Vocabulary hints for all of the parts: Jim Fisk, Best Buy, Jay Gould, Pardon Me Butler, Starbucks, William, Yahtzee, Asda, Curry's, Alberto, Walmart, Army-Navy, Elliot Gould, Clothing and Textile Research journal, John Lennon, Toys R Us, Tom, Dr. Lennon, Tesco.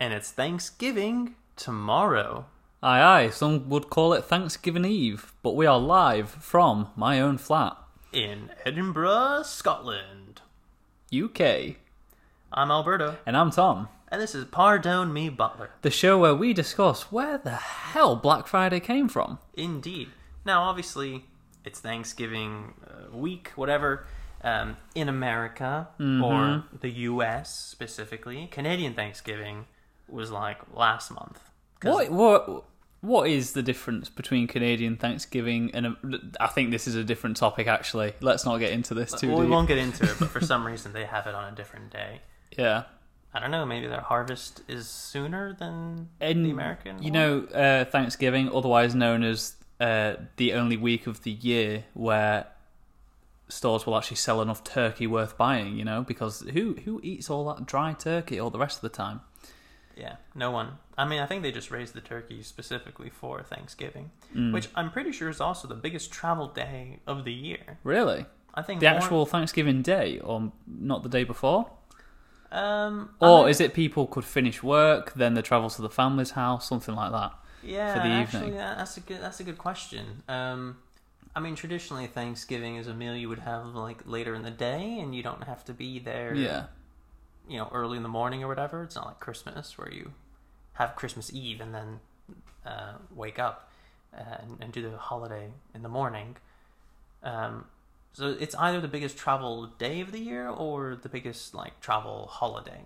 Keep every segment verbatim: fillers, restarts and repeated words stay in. and it's Thanksgiving tomorrow. Aye, aye, some would call it Thanksgiving Eve, but we are live from my own flat. In Edinburgh, Scotland. U K. I'm Alberto. And I'm Tom. And this is Pardon Me Butler. The show where we discuss where the hell Black Friday came from. Indeed. Now, obviously, it's Thanksgiving week, whatever, um, in America, mm-hmm. or the U S specifically. Canadian Thanksgiving was like last month. What what what is the difference between Canadian Thanksgiving and a, I think this is a different topic actually. Let's not get into this too. Well, we deep. won't get into it, but for some reason they have it on a different day. Yeah. I don't know. Maybe their harvest is sooner than in, the American. You one. know, uh, Thanksgiving, otherwise known as uh, the only week of the year where stores will actually sell enough turkey worth buying. You know, because who who eats all that dry turkey all the rest of the time? Yeah, no one. I mean, I think they just raised the turkey specifically for Thanksgiving, mm. which I'm pretty sure is also the biggest travel day of the year. Really? I think the more... actual Thanksgiving day, or not the day before? Um, or I... is it people could finish work, then they travel to the family's house, something like that? Yeah, for the actually, evening. that's a good that's a good question. Um, I mean, traditionally Thanksgiving is a meal you would have like later in the day, and you don't have to be there. Yeah. You know, early in the morning or whatever. It's not like Christmas where you have Christmas Eve and then uh, wake up and, and do the holiday in the morning. Um, so it's either the biggest travel day of the year or the biggest like travel holiday.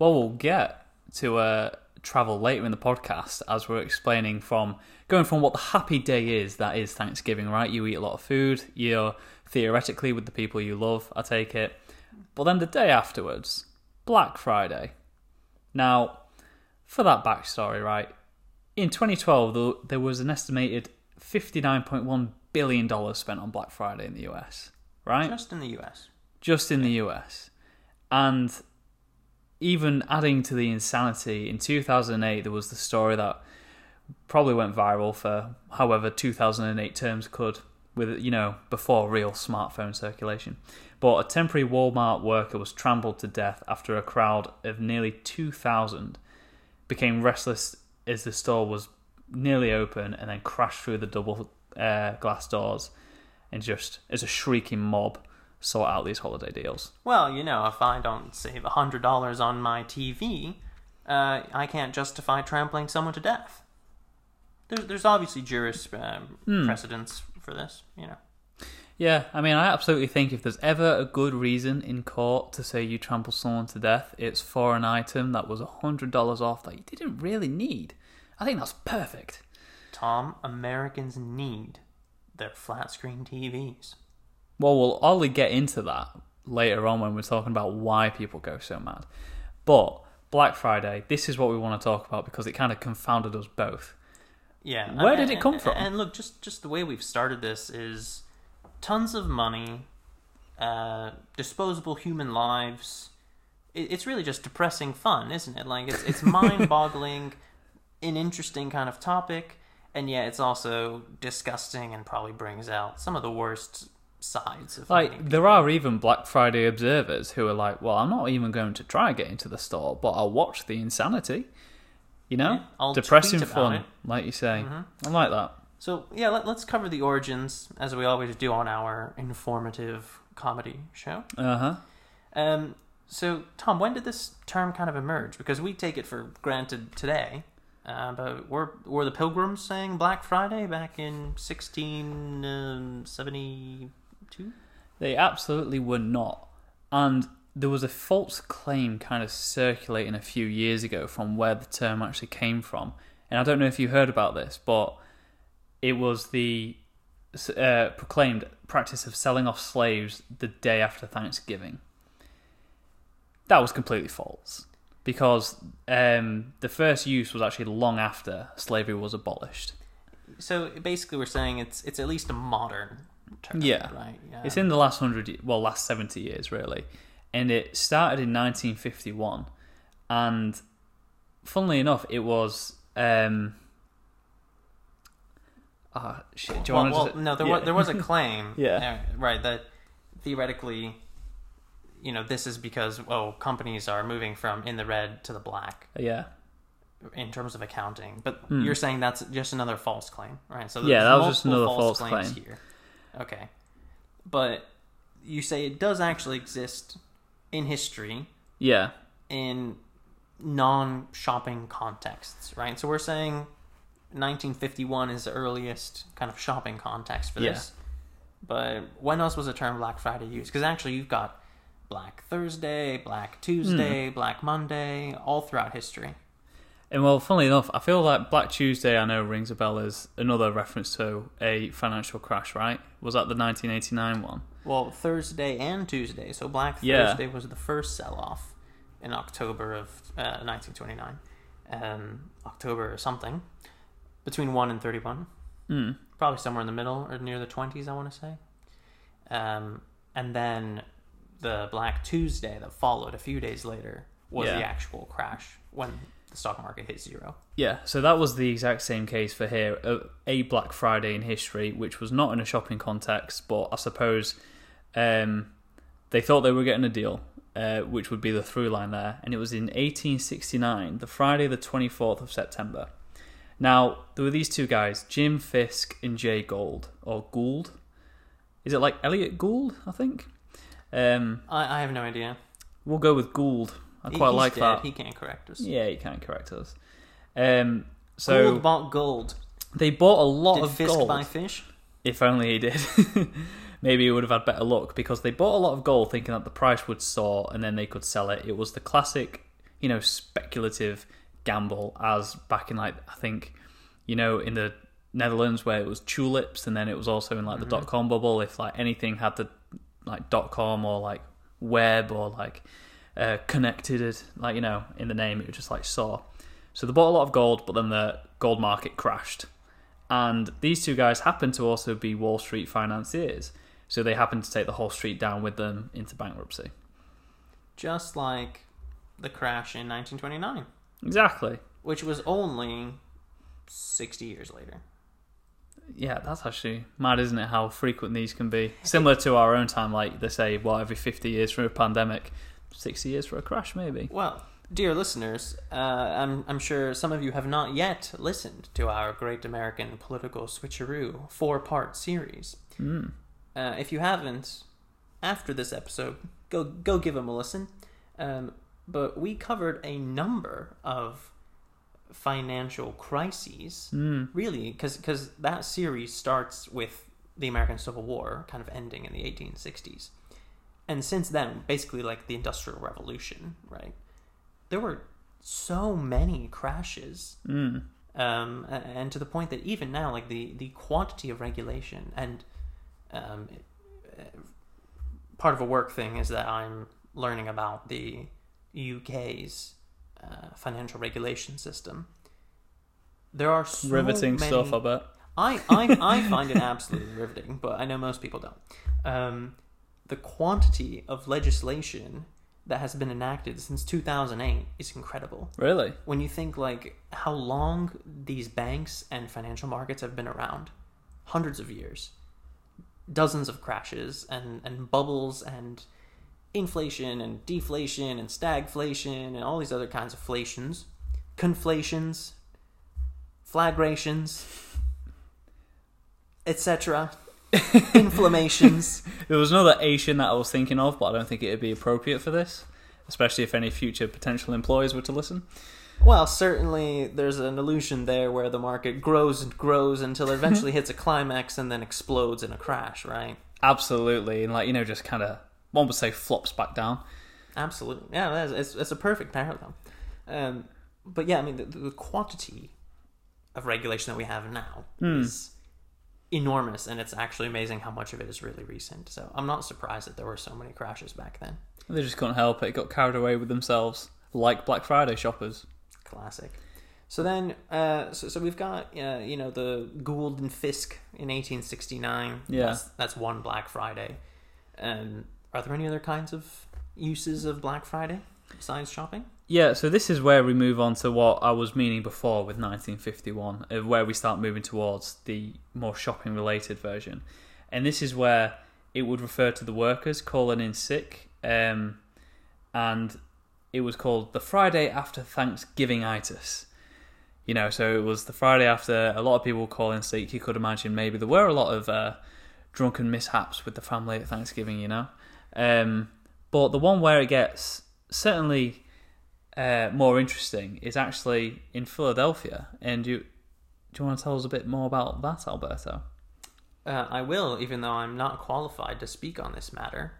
Well, we'll get to uh, travel later in the podcast as we're explaining from going from what the happy day is, that is Thanksgiving, right? You eat a lot of food. You're theoretically with the people you love, I take it. But then the day afterwards... Black Friday. Now, for that backstory, right? In twenty twelve, there was an estimated fifty-nine point one billion dollars spent on Black Friday in the U S, right? Just in the U S. Just in yeah. the U S. And even adding to the insanity, in two thousand eight, there was the story that probably went viral for however two thousand eight terms could, with, you know, before real smartphone circulation. But a temporary Walmart worker was trampled to death after a crowd of nearly two thousand became restless as the store was nearly open and then crashed through the double uh, glass doors and just, as a shrieking mob, sought out these holiday deals. Well, you know, if I don't save one hundred dollars on my T V, uh, I can't justify trampling someone to death. There, there's obviously juris um, mm. precedence for this, you know. Yeah, I mean, I absolutely think if there's ever a good reason in court to say you trample someone to death, it's for an item that was one hundred dollars off that you didn't really need. I think that's perfect. Tom, Americans need their flat-screen T Vs. Well, we'll only get into that later on when we're talking about why people go so mad. But Black Friday, this is what we want to talk about because it kind of confounded us both. Yeah. Where and, did it come and, from? And look, just, just the way we've started this is... tons of money, uh, disposable human lives. It, it's really just depressing fun, isn't it? Like, it's it's mind-boggling, an interesting kind of topic, and yet it's also disgusting and probably brings out some of the worst sides of like, there are even Black Friday observers who are like, well, I'm not even going to try getting to the store, but I'll watch the insanity. You know? Yeah, I'll depressing fun, it. Like you say. Mm-hmm. I like that. So, yeah, let, let's cover the origins, as we always do on our informative comedy show. Uh-huh. Um, so, Tom, when did this term kind of emerge? Because we take it for granted today, uh, but were, were the Pilgrims saying Black Friday back in sixteen seventy-two? They absolutely were not. And there was a false claim kind of circulating a few years ago from where the term actually came from. And I don't know if you heard about this, but... it was the uh, proclaimed practice of selling off slaves the day after Thanksgiving. That was completely false, because um, the first use was actually long after slavery was abolished. So basically we're saying it's it's at least a modern term, yeah. right? Yeah. It's in the last hundred, well, last seventy years, really. And it started in nineteen fifty-one. And funnily enough, it was... Um, Uh, shit. Do you well, want to well, just... no, there yeah. was there was a claim, yeah, right, that theoretically, you know, this is because oh, companies are moving from in the red to the black, yeah, in terms of accounting. But mm. you're saying that's just another false claim, right? So yeah, that was just another false, false claim here. Okay, but you say it does actually exist in history. Yeah. In non-shopping contexts, right? So we're saying nineteen fifty-one is the earliest kind of shopping context for this. Yeah. But when else was the term Black Friday used? Because actually you've got Black Thursday, Black Tuesday, mm. Black Monday, all throughout history. And well, funnily enough, I feel like Black Tuesday, I know, rings a bell as another reference to a financial crash, right? Was that the nineteen eighty-nine one? Well, Thursday and Tuesday. So Black Thursday yeah. was the first sell-off in October of uh, nineteen twenty-nine. Um, October or something. Between one and thirty-one. Mm. Probably somewhere in the middle or near the twenties, I want to say. Um, and then the Black Tuesday that followed a few days later was yeah. the actual crash when the stock market hit zero. Yeah, so that was the exact same case for here. A, a Black Friday in history, which was not in a shopping context, but I suppose um, they thought they were getting a deal, uh, which would be the through line there. And it was in eighteen sixty-nine, the Friday the twenty-fourth of September. Now, there were these two guys, Jim Fisk and Jay Gould, or Gould. Is it like Elliot Gould, I think? Um, I, I have no idea. We'll go with Gould. I quite He's like dead. that. He can't correct us. Yeah, he can't correct us. Um, so Gould bought gold. They bought a lot did of Fisk gold. Did Fisk buy fish? If only he did. Maybe he would have had better luck, because they bought a lot of gold thinking that the price would soar and then they could sell it. It was the classic, you know, speculative gamble, as back in, like, I think, you know, in the Netherlands where it was tulips, and then it was also in, like, the mm-hmm. dot-com bubble. If, like, anything had the, like, dot-com or, like, web or, like... Uh, connected, like, you know, in the name, it was just like saw. So they bought a lot of gold, but then the gold market crashed. And these two guys happened to also be Wall Street financiers, so they happened to take the whole street down with them into bankruptcy. Just like the crash in nineteen twenty-nine. Exactly. Which was only sixty years later. Yeah, that's actually mad, isn't it, how frequent these can be. Similar to our own time, like they say, well, every fifty years from a pandemic... sixty years for a crash, maybe. Well, dear listeners, uh, I'm, I'm sure some of you have not yet listened to our Great American Political Switcheroo four-part series. Mm. Uh, if you haven't, after this episode, go go give them a listen. Um, but we covered a number of financial crises, mm. really, because because that series starts with the American Civil War kind of ending in the eighteen sixties. And since then, basically like the Industrial Revolution, right? There were so many crashes, mm. um, and to the point that even now, like the, the quantity of regulation and um, part of a work thing is that I'm learning about the U K's uh, financial regulation system. There are so riveting many... stuff, I bet. I, I, I find it absolutely riveting, but I know most people don't. Um, The quantity of legislation that has been enacted since two thousand eight is incredible. Really? When you think, like, how long these banks and financial markets have been around. Hundreds of years. Dozens of crashes and, and bubbles and inflation and deflation and stagflation and all these other kinds of flations. Conflations. Flagrations. Etc. Inflammations. There was another Asian that I was thinking of, but I don't think it would be appropriate for this, especially if any future potential employees were to listen. Well, certainly there's an illusion there where the market grows and grows until it eventually hits a climax and then explodes in a crash, right? Absolutely. And, like, you know, just kind of, one would say, flops back down. Absolutely. Yeah, that is, it's, it's a perfect parallel. Um, but yeah, I mean, the, the quantity of regulation that we have now mm. is enormous, and it's actually amazing how much of it is really recent. So I'm not surprised that there were so many crashes back then. They just couldn't help it. It got carried away with themselves, like Black Friday shoppers. Classic. So then, uh, so, so we've got uh, you know, the Gould and Fisk in eighteen sixty-nine. Yeah, that's, that's one Black Friday. Um, are there any other kinds of uses of Black Friday besides shopping? Yeah, so this is where we move on to what I was meaning before with nineteen fifty-one, where we start moving towards the more shopping-related version. And this is where it would refer to the workers calling in sick, um, and it was called the Friday after Thanksgiving-itis. You know, so it was the Friday after. A lot of people were calling sick. You could imagine maybe there were a lot of uh, drunken mishaps with the family at Thanksgiving, you know. Um, but the one where it gets certainly uh, more interesting is actually in Philadelphia. And you, do you want to tell us a bit more about that, Alberto? Uh, I will, even though I'm not qualified to speak on this matter.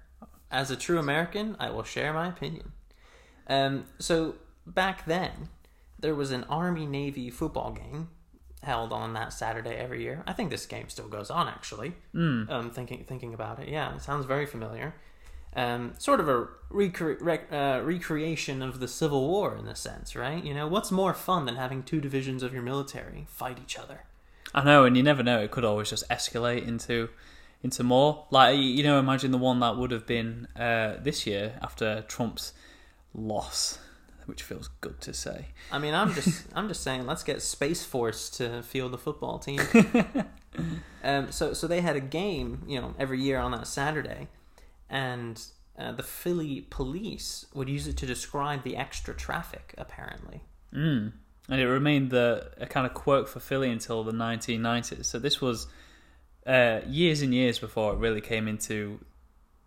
As a true American, I will share my opinion. Um, so back then, there was an Army-Navy football game held on that Saturday every year. I think this game still goes on, actually. Mm. Um, thinking thinking about it, yeah, it sounds very familiar. Um, sort of a recre- rec- uh, recreation of the Civil War in a sense, right? You know, what's more fun than having two divisions of your military fight each other? I know, and you never know. It could always just escalate into into more. Like, you know, imagine the one that would have been uh, this year after Trump's loss, which feels good to say. I mean, I'm just I'm just saying, let's get Space Force to field the football team. um, so, so they had a game, you know, every year on that Saturday, and uh, the Philly police would use it to describe the extra traffic, apparently. Mm. And it remained the, a kind of quirk for Philly until the nineteen nineties. So this was uh, years and years before it really came into,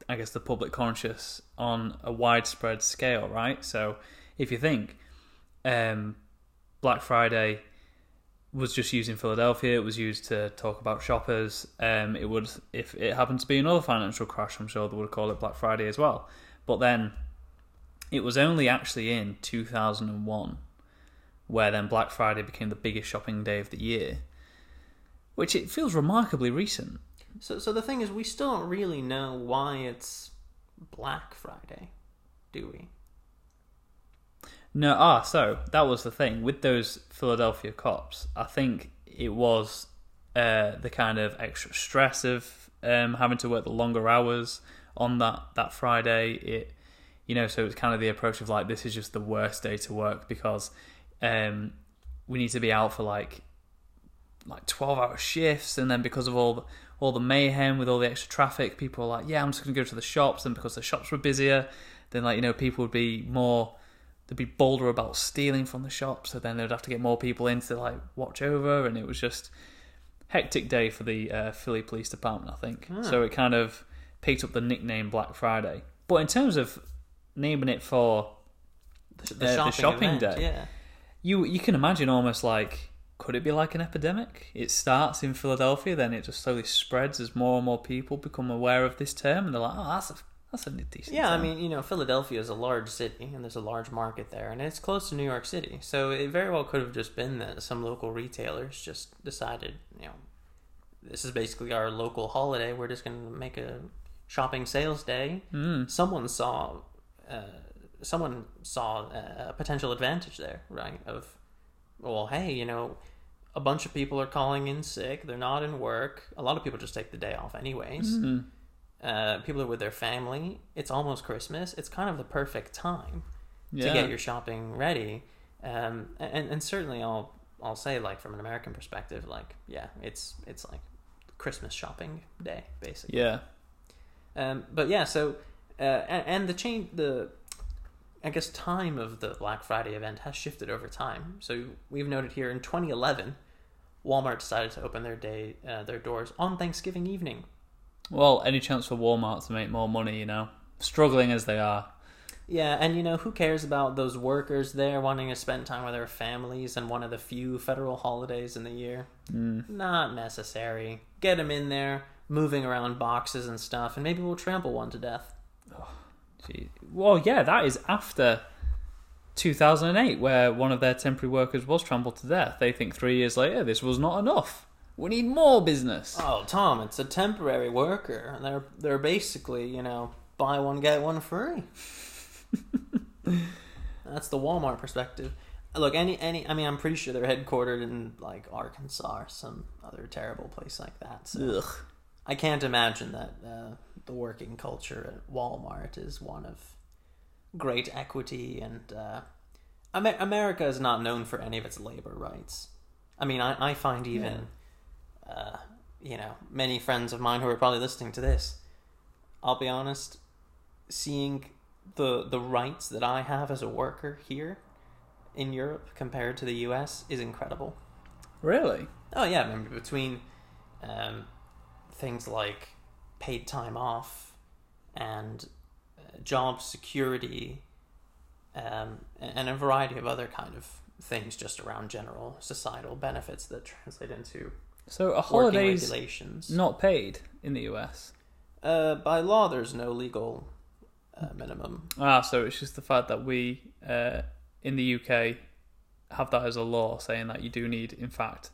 I guess, the public conscious on a widespread scale, right? So if you think, um, Black Friday was just used in Philadelphia. It was used to talk about shoppers. Um, it would, if it happened to be another financial crash, I'm sure they would call it Black Friday as well. But then it was only actually in two thousand one where then Black Friday became the biggest shopping day of the year, which it feels remarkably recent. So, so the thing is, we still don't really know why it's Black Friday, do we? No, ah, so that was the thing with those Philadelphia cops. I think it was uh, the kind of extra stress of um, having to work the longer hours on that, that Friday. It, you know, so it's kind of the approach of like, this is just the worst day to work because um, we need to be out for like like twelve-hour shifts, and then because of all the, all the mayhem with all the extra traffic, people were like, yeah, I'm just going to go to the shops, and because the shops were busier, then like, you know, people would be more, they'd be bolder about stealing from the shop, so then they'd have to get more people in to like watch over, and it was just hectic day for the uh, Philly Police Department, I think. Ah. So it kind of picked up the nickname Black Friday. But in terms of naming it for the, the, uh, shopping, the shopping event, day, yeah. you you can imagine almost like, could it be like an epidemic? It starts in Philadelphia, then it just slowly spreads as more and more people become aware of this term, and they're like, oh, that's a That's a decent yeah, time. I mean, you know, Philadelphia is a large city, and there's a large market there, and it's close to New York City, so it very well could have just been that some local retailers just decided, you know, this is basically our local holiday. We're just going to make a shopping sales day. Mm. Someone saw, uh, someone saw a potential advantage there, right? Of, well, hey, you know, a bunch of people are calling in sick. They're not in work. A lot of people just take the day off, anyways. Mm-hmm. Uh, people are with their family. It's almost Christmas. It's kind of the perfect time yeah. to get your shopping ready. Um, and, and certainly, I'll I'll say, like, from an American perspective, like, yeah, it's it's like Christmas shopping day, basically. Yeah. Um, but yeah, so uh, and, and the change, the I guess time of the Black Friday event has shifted over time. So we've noted here in twenty eleven, Walmart decided to open their day uh, their doors on Thanksgiving evening. Well, any chance for Walmart to make more money, you know? Struggling as they are. Yeah, and you know, who cares about those workers there wanting to spend time with their families on one of the few federal holidays in the year? Mm. Not necessary. Get them in there, moving around boxes and stuff, and maybe we'll trample one to death. Oh, geez. Well, yeah, that is after two thousand eight, where one of their temporary workers was trampled to death. They think three years later, this was not enough. We need more business. Oh, Tom, it's a temporary worker, and they're they're basically, you know, buy one get one free. That's the Walmart perspective. Look, any any, I mean, I'm pretty sure they're headquartered in like Arkansas or some other terrible place like that. So Ugh. I can't imagine that uh, the working culture at Walmart is one of great equity, and uh, Amer- America is not known for any of its labor rights. I mean, I, I find even. Yeah. Uh, you know, many friends of mine who are probably listening to this, I'll be honest, seeing the the rights that I have as a worker here in Europe compared to the U S is incredible. Really? Oh, yeah. I mean, between um, things like paid time off and uh, job security um, and a variety of other kind of things just around general societal benefits that translate into so a holiday's regulations. Not paid in the U S? Uh, by law, there's no legal uh, minimum. Ah, so it's just the fact that we... Uh... in the U K, have that as a law saying that you do need, in fact,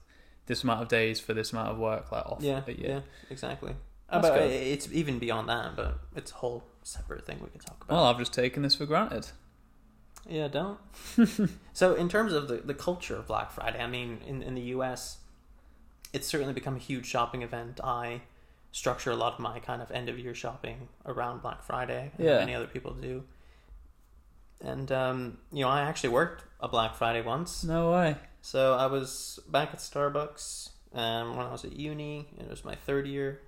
this amount of days for this amount of work, like off yeah, a year. Yeah, exactly. That's but good. It's even beyond that, but it's a whole separate thing we can talk about. Well, I've just taken this for granted. Yeah, don't. So, in terms of the, the culture of Black Friday, I mean, in, in the U S, it's certainly become a huge shopping event. I structure a lot of my kind of end of year shopping around Black Friday, and yeah. many other people do. And, um, you know, I actually worked a Black Friday once. No way. So I was back at Starbucks um, when I was at uni. It was my third year.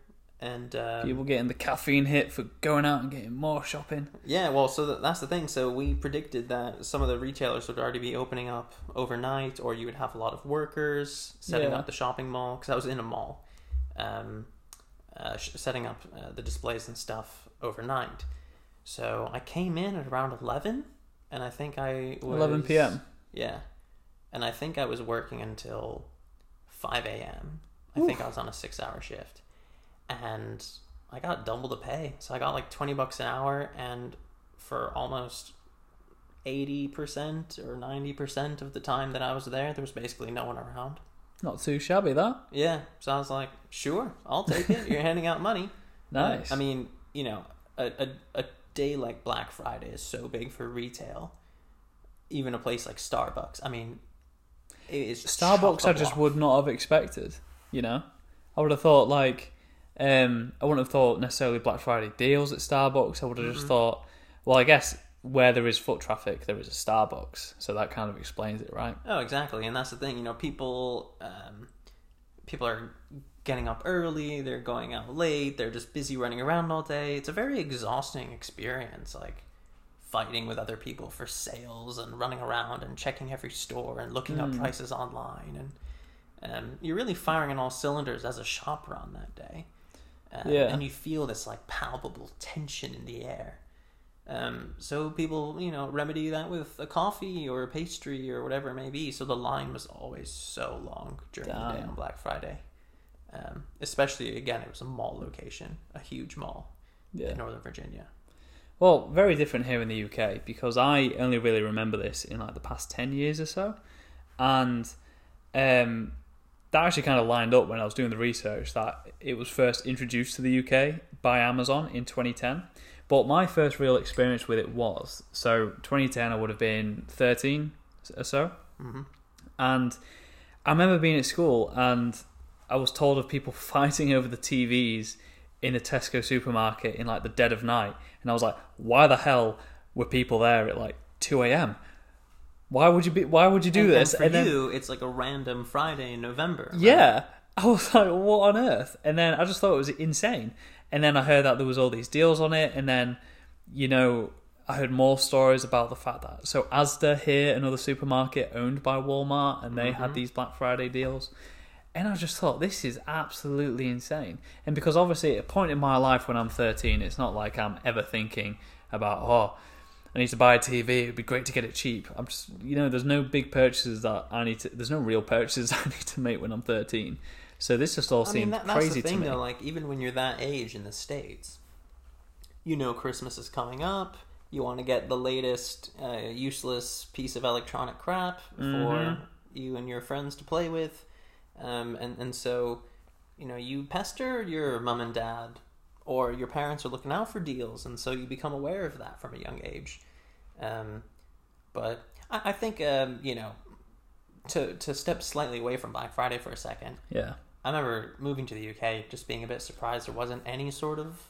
And um, people getting the caffeine hit for going out and getting more shopping. Yeah, well, so that's the thing. So we predicted that some of the retailers would already be opening up overnight, or you would have a lot of workers setting yeah. up the shopping mall. Because I was in a mall, um, uh, setting up uh, the displays and stuff overnight. So I came in at around eleven. And I think I was... eleven p.m. Yeah. And I think I was working until five a.m. I Oof. think I was on a six-hour shift. And I got double the pay. So I got like twenty bucks an hour. And for almost eighty percent or ninety percent of the time that I was there, there was basically no one around. Not too shabby, that. Yeah. So I was like, sure, I'll take it. You're handing out money. Nice. I mean, you know, a... a, a day like Black Friday is so big for retail. Even a place like Starbucks, I mean, it is Starbucks. I just would not have expected. You know, I would have thought like, um, I wouldn't have thought necessarily Black Friday deals at Starbucks. I would have mm-hmm. just thought, well, I guess where there is foot traffic, there is a Starbucks, so that kind of explains it, right? Oh, exactly, and that's the thing. You know, people, um, people are getting up early, they're going out late, they're just busy running around all day. It's a very exhausting experience, like fighting with other people for sales and running around and checking every store and looking mm. up prices online. And um, you're really firing on all cylinders as a shopper on that day. Um, yeah. And you feel this like palpable tension in the air. Um, so people, you know, remedy that with a coffee or a pastry or whatever it may be. So the line was always so long during Damn. the day on Black Friday. Um, especially, again, it was a mall location, a huge mall yeah. in Northern Virginia. Well, very different here in the U K, because I only really remember this in like the past ten years or so. And um, that actually kind of lined up when I was doing the research that it was first introduced to the U K by Amazon in twenty ten. But my first real experience with it was, so twenty ten I would have been thirteen or so. Mm-hmm. And I remember being at school and I was told of people fighting over the T Vs in a Tesco supermarket in like the dead of night. And I was like, why the hell were people there at like two a.m.? Why would you be, why would you do and this? For and for you, then, it's like a random Friday in November. Right? Yeah. I was like, what on earth? And then I just thought it was insane. And then I heard that there was all these deals on it. And then, you know, I heard more stories about the fact that, so Asda here, another supermarket owned by Walmart, and they mm-hmm. had these Black Friday deals. And I just thought, this is absolutely insane. And because obviously at a point in my life when I'm thirteen, it's not like I'm ever thinking about, oh, I need to buy a T V. It'd be great to get it cheap. I'm just, you know, there's no big purchases that I need to, there's no real purchases I need to make when I'm thirteen. So this just all I seemed mean, that, crazy to me. That's the thing though, like even when you're that age in the States, you know Christmas is coming up. You want to get the latest uh, useless piece of electronic crap mm-hmm. for you and your friends to play with. Um, and, and so, you know, you pester your mum and dad, or your parents are looking out for deals, and so you become aware of that from a young age. Um, but I, I think, um, you know, to to step slightly away from Black Friday for a second. Yeah. I remember moving to the U K, just being a bit surprised there wasn't any sort of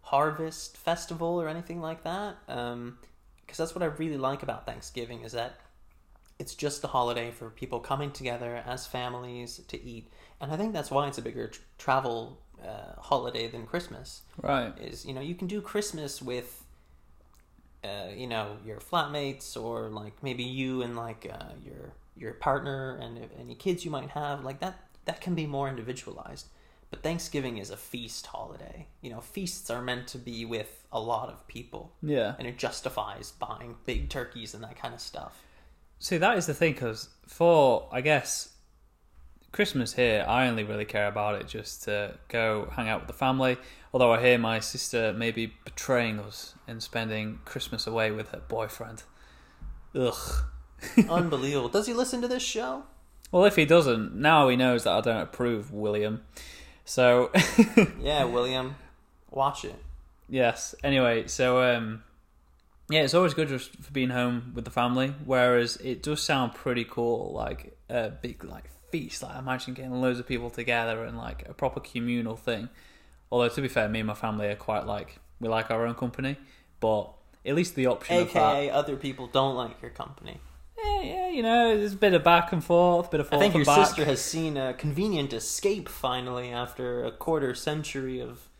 harvest festival or anything like that. Um, because that's what I really like about Thanksgiving is that it's just a holiday for people coming together as families to eat. And I think that's why it's a bigger tr- travel uh, holiday than Christmas. Right. Is, you know, you can do Christmas with uh, you know, your flatmates, or like maybe you and like uh, your your partner and any kids you might have, like that that can be more individualized. But Thanksgiving is a feast holiday. You know, feasts are meant to be with a lot of people. Yeah. And it justifies buying big turkeys and that kind of stuff. See, that is the thing, because for, I guess, Christmas here, I only really care about it just to go hang out with the family. Although I hear my sister may be betraying us and spending Christmas away with her boyfriend. Ugh. Unbelievable. Does he listen to this show? Well, if he doesn't, now he knows that I don't approve, William. So yeah, William, watch it. Yes. Anyway, so um, yeah, it's always good just for being home with the family. Whereas it does sound pretty cool, like a big like feast. Like imagine getting loads of people together and like a proper communal thing. Although to be fair, me and my family are quite like we like our own company, but at least the option. A K A of that, other people don't like your company. Yeah, yeah, you know, there's a bit of back and forth, a bit of forth and back. I think your back. sister has seen a convenient escape, finally, after a quarter century of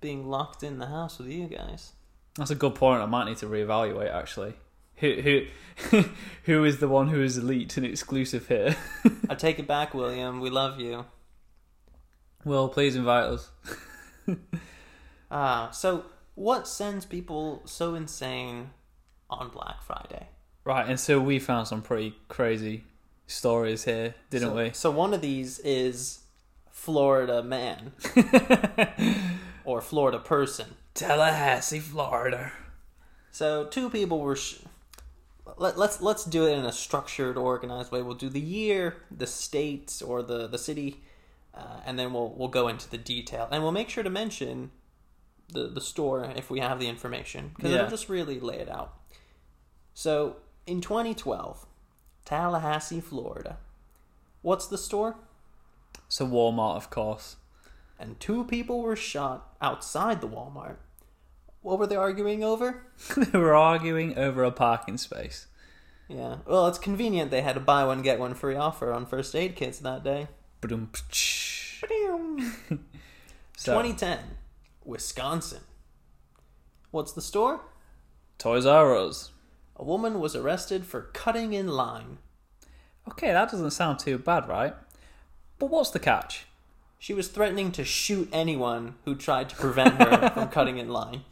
being locked in the house with you guys. That's a good point. I might need to reevaluate, actually. Who who, who is the one who is elite and exclusive here? I take it back, William. We love you. Well, please invite us. Ah, uh, so what sends people so insane on Black Friday? Right, and so we found some pretty crazy stories here, didn't so, we? So one of these is Florida man. Or Florida person. Tallahassee, Florida. So two people were... Sh- Let, let's let's do it in a structured, organized way. We'll do the year, the state, or the, the city, uh, and then we'll we'll go into the detail. And we'll make sure to mention the, the store if we have the information, because yeah. it'll just really lay it out. So... in twenty twelve, Tallahassee, Florida. What's the store? It's a Walmart, of course. And two people were shot outside the Walmart. What were they arguing over? They were arguing over a parking space. Yeah. Well, it's convenient they had a buy one, get one free offer on first aid kits that day. Ba-dum, so. twenty ten, Wisconsin. What's the store? Toys R Us. A woman was arrested for cutting in line. Okay, that doesn't sound too bad, right? But what's the catch? She was threatening to shoot anyone who tried to prevent her from cutting in line.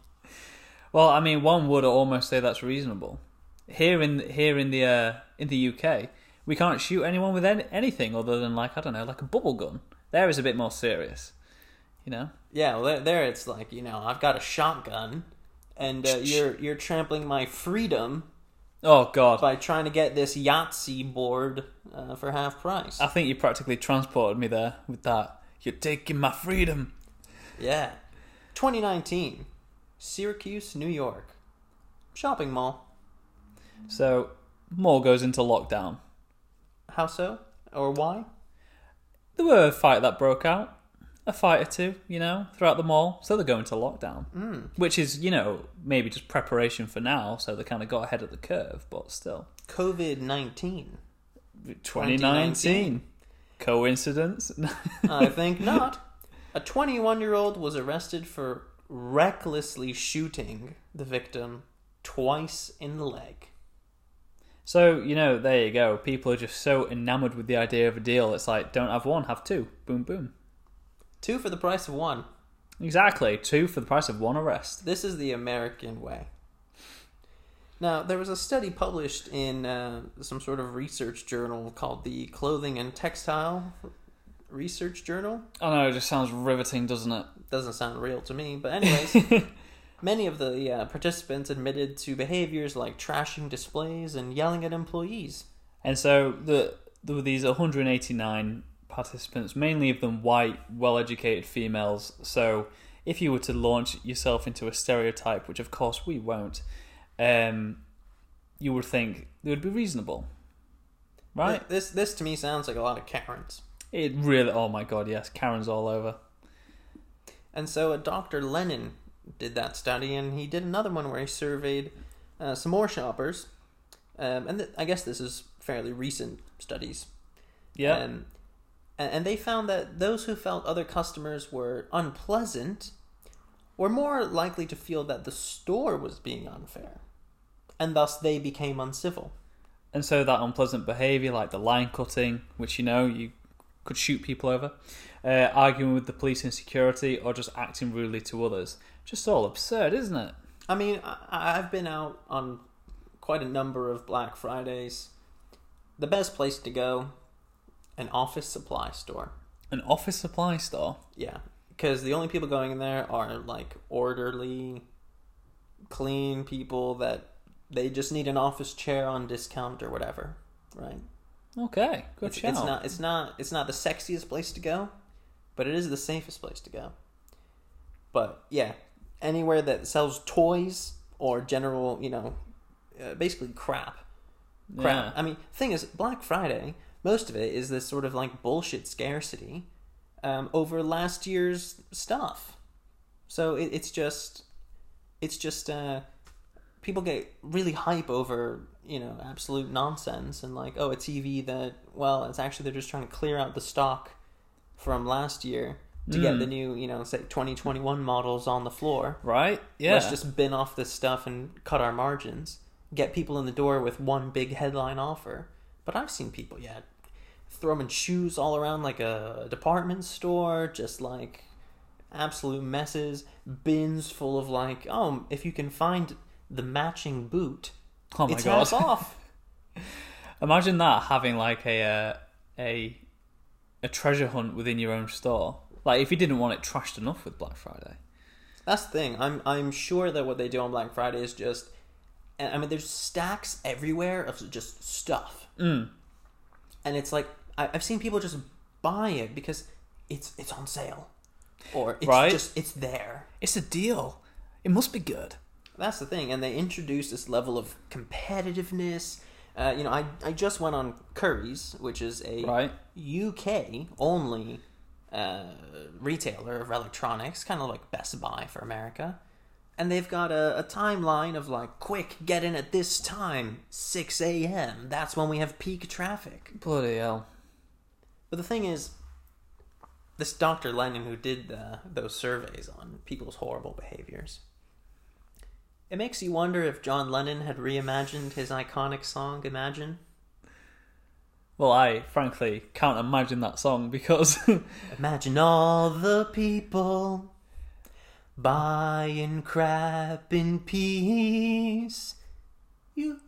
Well, I mean, one would almost say that's reasonable. Here in here in the uh, in the U K, we can't shoot anyone with any, anything other than like I don't know, like a bubble gun. There is a bit more serious, you know. Yeah, well, there it's like you know, I've got a shotgun, and uh, you're you're trampling my freedom. Oh, God. By trying to get this Yahtzee board uh, for half price. I think you practically transported me there with that. You're taking my freedom. Yeah. twenty nineteen, Syracuse, New York. Shopping mall. So, mall goes into lockdown. How so? Or why? There were a fight that broke out. A fight or two, you know, throughout the mall. So they go into lockdown. Mm. Which is, you know, maybe just preparation for now. So they kind of got ahead of the curve, but still. COVID nineteen. twenty nineteen. twenty nineteen. Coincidence? I think not. A twenty-one-year-old was arrested for recklessly shooting the victim twice in the leg. So, you know, there you go. People are just so enamored with the idea of a deal. It's like, don't have one, have two. Boom, boom. Two for the price of one. Exactly. Two for the price of one arrest. This is the American way. Now, there was a study published in uh, some sort of research journal called the Clothing and Textile Research Journal. I know, it just sounds riveting, doesn't it? Doesn't sound real to me, but anyways. Many of the uh, participants admitted to behaviors like trashing displays and yelling at employees. And so the, there were these one hundred eighty-nine... participants, mainly of them white, well-educated females. So if you were to launch yourself into a stereotype, which of course we won't, um, you would think it would be reasonable, right? This this to me sounds like a lot of Karens. It really, oh my God, yes, Karens all over. And so uh, Doctor Lennon did that study, and he did another one where he surveyed uh, some more shoppers, um, and th- I guess this is fairly recent studies. Yeah. Um, And they found that those who felt other customers were unpleasant were more likely to feel that the store was being unfair. and thus they became uncivil. And so that unpleasant behaviour, like the line cutting, which, you know, you could shoot people over, uh, arguing with the police and security, or just acting rudely to others. Just all absurd, isn't it? I mean, I- I've been out on quite a number of Black Fridays. The best place to go, an office supply store. An office supply store? Yeah, because the only people going in there are, like, orderly, clean people that... They just need an office chair on discount or whatever, right? Okay, good it's, shout. It's not, it's not, it's not the sexiest place to go, but it is the safest place to go. But yeah, anywhere that sells toys or general, you know, uh, basically crap, crap. Yeah. I mean, thing is, Black Friday, most of it is this sort of like bullshit scarcity um, over last year's stuff. So it, it's just, it's just. Uh, People get really hype over, you know, absolute nonsense and like, oh, a T V that, well, it's actually they're just trying to clear out the stock from last year to mm. get the new, you know, say twenty twenty-one models on the floor. Right? Yeah. Let's just bin off this stuff and cut our margins. Get people in the door with one big headline offer. But I've seen people, yeah, throw them in shoes all around like a department store, just like absolute messes, bins full of like, oh, if you can find... the matching boot. Oh my god! It's off. Imagine that having like a uh, a a treasure hunt within your own store. Like if you didn't want it trashed enough with Black Friday. That's the thing. I'm I'm sure that what they do on Black Friday is just. I mean, there's stacks everywhere of just stuff. Mm. And it's like I, I've seen people just buy it because it's it's on sale, or it's right? just it's there. It's a deal. It must be good. That's the thing, and they introduce this level of competitiveness. Uh, you know, I I just went on Curry's, which is a right. U K only uh, retailer of electronics, kind of like Best Buy for America, and they've got a, a timeline of like, quick, get in at this time, six a.m. That's when we have peak traffic. Bloody hell! But the thing is, this Doctor Lennon who did the, those surveys on people's horrible behaviors. It makes you wonder if John Lennon had reimagined his iconic song, Imagine. Well, I, frankly, can't imagine that song because... Imagine all the people buying crap in peace. You.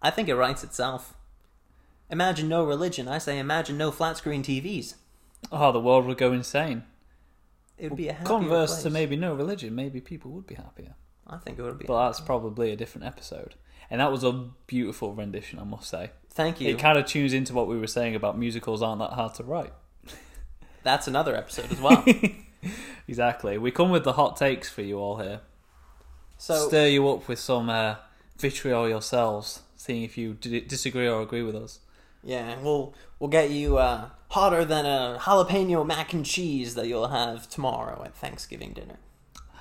I think it writes itself. Imagine no religion. I say imagine no flat-screen T Vs. Oh, the world would go insane. It would be a happier Converse place. To maybe no religion, maybe people would be happier. I think it would be. But happier. That's probably a different episode. And that was a beautiful rendition, I must say. Thank you. It kind of tunes into what we were saying about musicals aren't that hard to write. That's another episode as well. Exactly. We come with the hot takes for you all here. So stir you up with some uh, vitriol yourselves, seeing if you d- disagree or agree with us. Yeah, we'll we'll get you uh, hotter than a jalapeno mac and cheese that you'll have tomorrow at Thanksgiving dinner.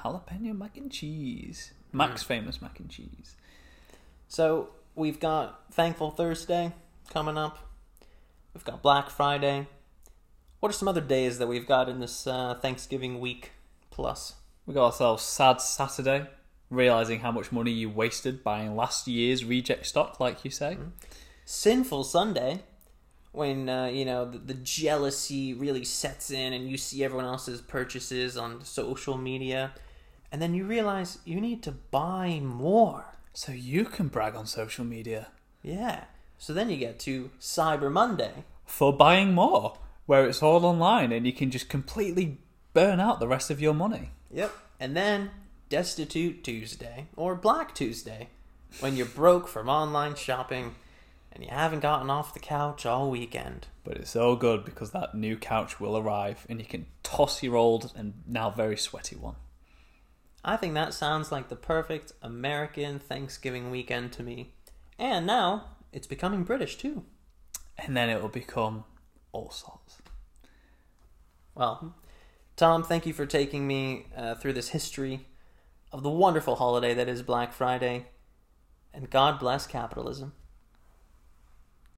Jalapeno mac and cheese. Mac's mm. famous mac and cheese. So we've got Thankful Thursday coming up. We've got Black Friday. What are some other days that we've got in this uh, Thanksgiving week plus? We got ourselves Sad Saturday, realising how much money you wasted buying last year's reject stock, like you say. Mm. Sinful Sunday, when uh, you know the, the jealousy really sets in and you see everyone else's purchases on social media, and then you realize you need to buy more so you can brag on social media. Yeah. So then you get to Cyber Monday for buying more, where it's all online and you can just completely burn out the rest of your money. Yep. And then Destitute Tuesday or Black Tuesday, when you're broke from online shopping. And you haven't gotten off the couch all weekend. But it's so good because that new couch will arrive and you can toss your old and now very sweaty one. I think that sounds like the perfect American Thanksgiving weekend to me. And now it's becoming British too. And then it will become all sorts. Well, Tom, thank you for taking me uh, through this history of the wonderful holiday that is Black Friday. And God bless capitalism.